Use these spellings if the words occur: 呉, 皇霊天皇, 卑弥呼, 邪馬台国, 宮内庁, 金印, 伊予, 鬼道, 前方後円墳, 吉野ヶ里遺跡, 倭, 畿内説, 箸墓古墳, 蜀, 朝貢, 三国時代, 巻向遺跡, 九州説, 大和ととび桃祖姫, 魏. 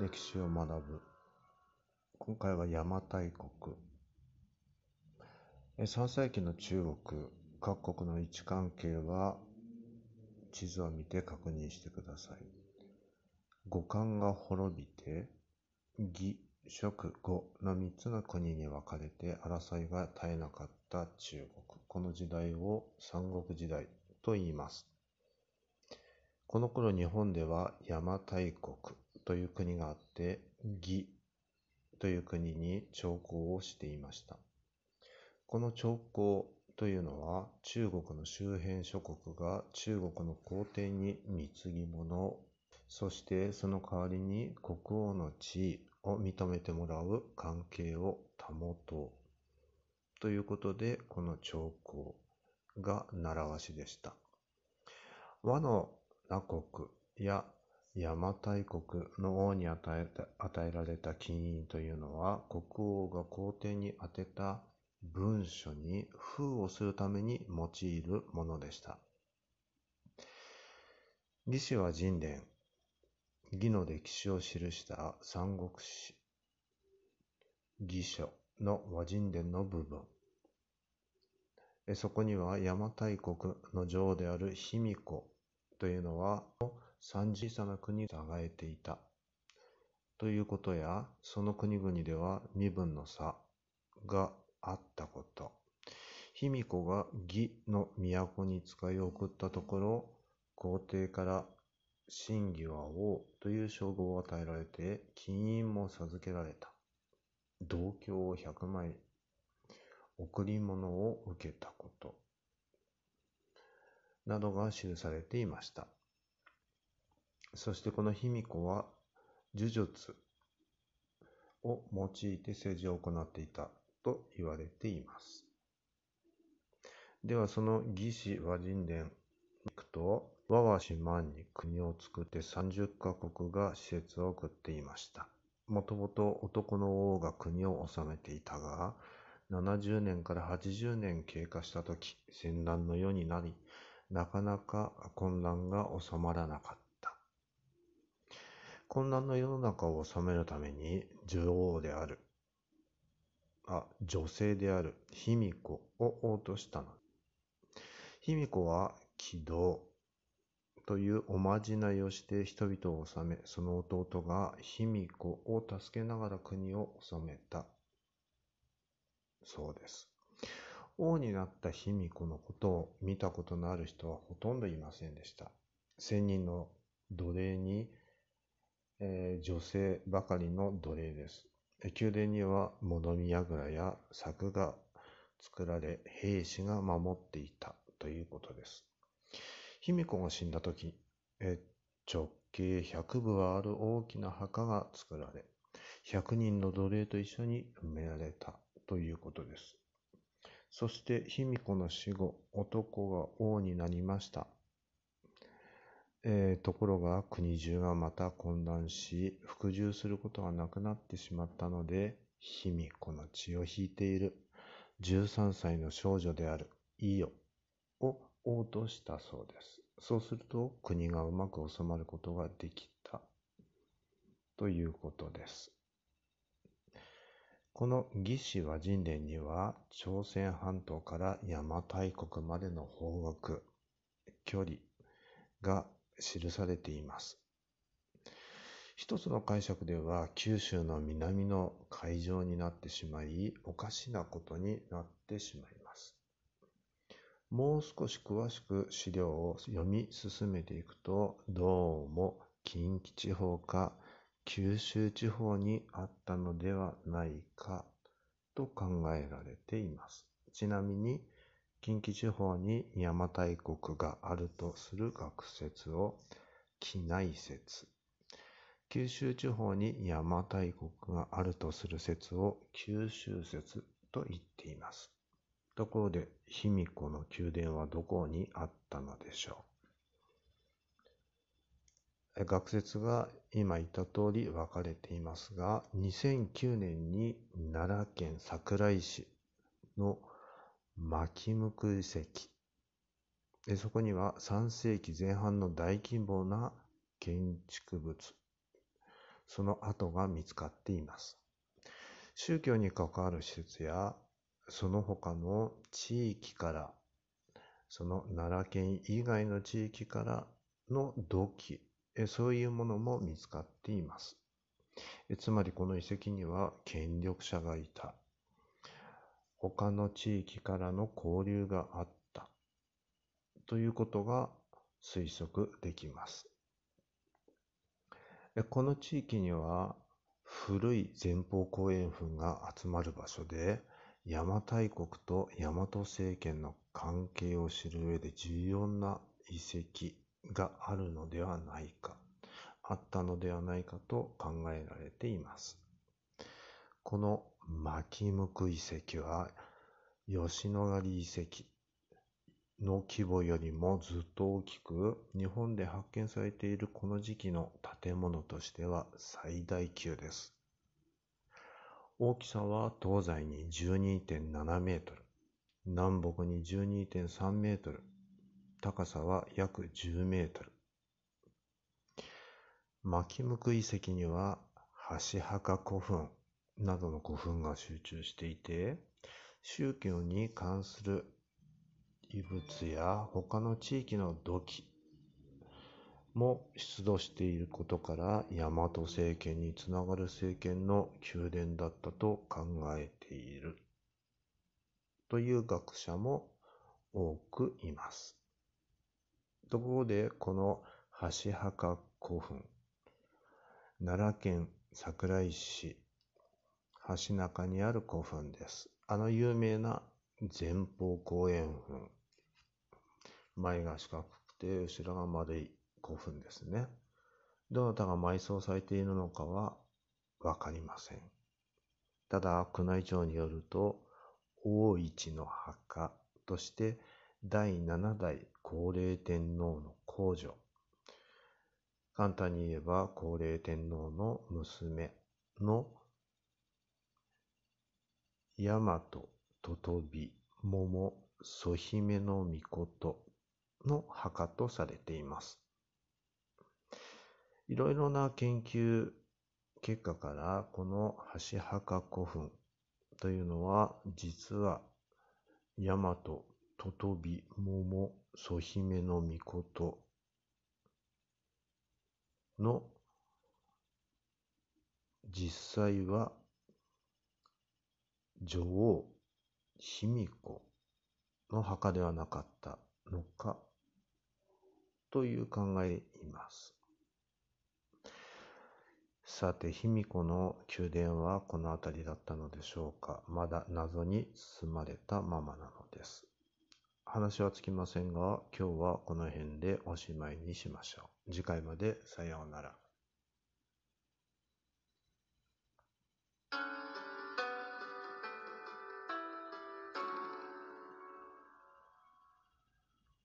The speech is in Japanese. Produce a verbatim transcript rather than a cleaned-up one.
歴史を学ぶ。今回は邪馬台国。さん世紀の中国各国の位置関係は地図を見て確認してください。五漢が滅びて魏、蜀、呉のみっつの国に分かれて争いが絶えなかった中国。この時代を三国時代と言います。この頃日本では邪馬台国という国があって、魏という国に朝貢をしていました。この朝貢というのは中国の周辺諸国が中国の皇帝に貢ぎ物、そしてその代わりに国王の地位を認めてもらう関係を保とうということで、この朝貢が習わしでした。倭の倭国や邪馬台国の王に与えた、与えられた金印というのは、国王が皇帝に宛てた文書に封をするために用いるものでした。魏志倭人伝、魏の歴史を記した三国志魏書の倭人伝の部分。そこには邪馬台国の女王である卑弥呼というのは、小さな国に栄えていたということや、その国々では身分の差があったこと、卑弥呼が魏の都に使いを送ったところ、皇帝から真偽は王という称号を与えられて、金印も授けられた。銅鏡をひゃくまい贈り物を受けたことなどが記されていました。そしてこの卑弥呼は呪術を用いて政治を行っていたと言われています。ではその魏志倭人伝に行くと、倭は島に国を作ってさんじゅっかこくが使節を送っていました。もともと男の王が国を治めていたが、ななじゅうねんからはちじゅうねん経過したとき、戦乱の世になり、なかなか混乱が収まらなかった。混乱の世の中を治めるために女王である、あ、女性である卑弥呼を王としたの。卑弥呼は鬼道というおまじないをして人々を治め、その弟が卑弥呼を助けながら国を治めたそうです。王になった卑弥呼のことを見たことのある人はほとんどいませんでした。千人の奴隷にえー、女性ばかりの奴隷です。宮殿には物見櫓や柵が作られ、兵士が守っていたということです。卑弥呼が死んだ時、えー、直径ひゃくぶはある大きな墓が作られ、ひゃくにんの奴隷と一緒に埋められたということです。そして卑弥呼の死後、男が王になりました。えー、ところが国中がまた混乱し、服従することがなくなってしまったので、卑弥呼の血を引いているじゅうさんさいの少女である伊予を王としたそうです。そうすると国がうまく収まることができたということです。この魏志倭人伝には、朝鮮半島から邪馬台国までの方角、距離が記されています。一つの解釈では、九州の南の海上になってしまい、おかしなことになってしまいます。もう少し詳しく資料を読み進めていくと、どうも近畿地方か九州地方にあったのではないかと考えられています。ちなみに、近畿地方に邪馬台国があるとする学説を畿内説、九州地方に邪馬台国があるとする説を九州説と言っています。ところで、卑弥呼の宮殿はどこにあったのでしょう。学説が今言った通り分かれていますが、にせんきゅうねんに奈良県桜井市の巻向遺跡、でそこにはさん世紀前半の大規模な建築物、その跡が見つかっています。宗教に関わる施設やその他の地域から、その奈良県以外の地域からの土器、そういうものも見つかっています。つまりこの遺跡には権力者がいた。他の地域からの交流があった。ということが推測できます。この地域には古い前方後円墳が集まる場所で、邪馬台国と大和政権の関係を知る上で重要な遺跡があるのではないか、あったのではないかと考えられています。この巻向遺跡は吉野ヶ里遺跡の規模よりもずっと大きく、日本で発見されているこの時期の建物としては最大級です。大きさは東西に じゅうにてんなな メートル、南北に じゅうにてんさん メートル、高さは約じゅうメートル。巻向遺跡には箸墓古墳などの古墳が集中していて、宗教に関する遺物や他の地域の土器も出土していることから、大和政権につながる政権の宮殿だったと考えているという学者も多くいます。ところでこの箸墓古墳、奈良県桜井市橋中にある古墳です。あの有名な前方後円墳、前が四角くて後ろが丸い古墳ですね。どなたが埋葬されているのかは分かりません。ただ宮内庁によると、大市の墓としてだいなな代皇霊天皇の皇女、簡単に言えば皇霊天皇の娘の大和ととび桃祖姫の御事の墓とされています。いろいろな研究結果から、この箸墓古墳というのは実は大和ととび桃祖姫の御事の実際は女王卑弥呼の墓ではなかったのかという考えいます。さて、卑弥呼の宮殿はこの辺りだったのでしょうか。まだ謎に包まれたままなのです。話はつきませんが、今日はこの辺でおしまいにしましょう。次回までさようなら。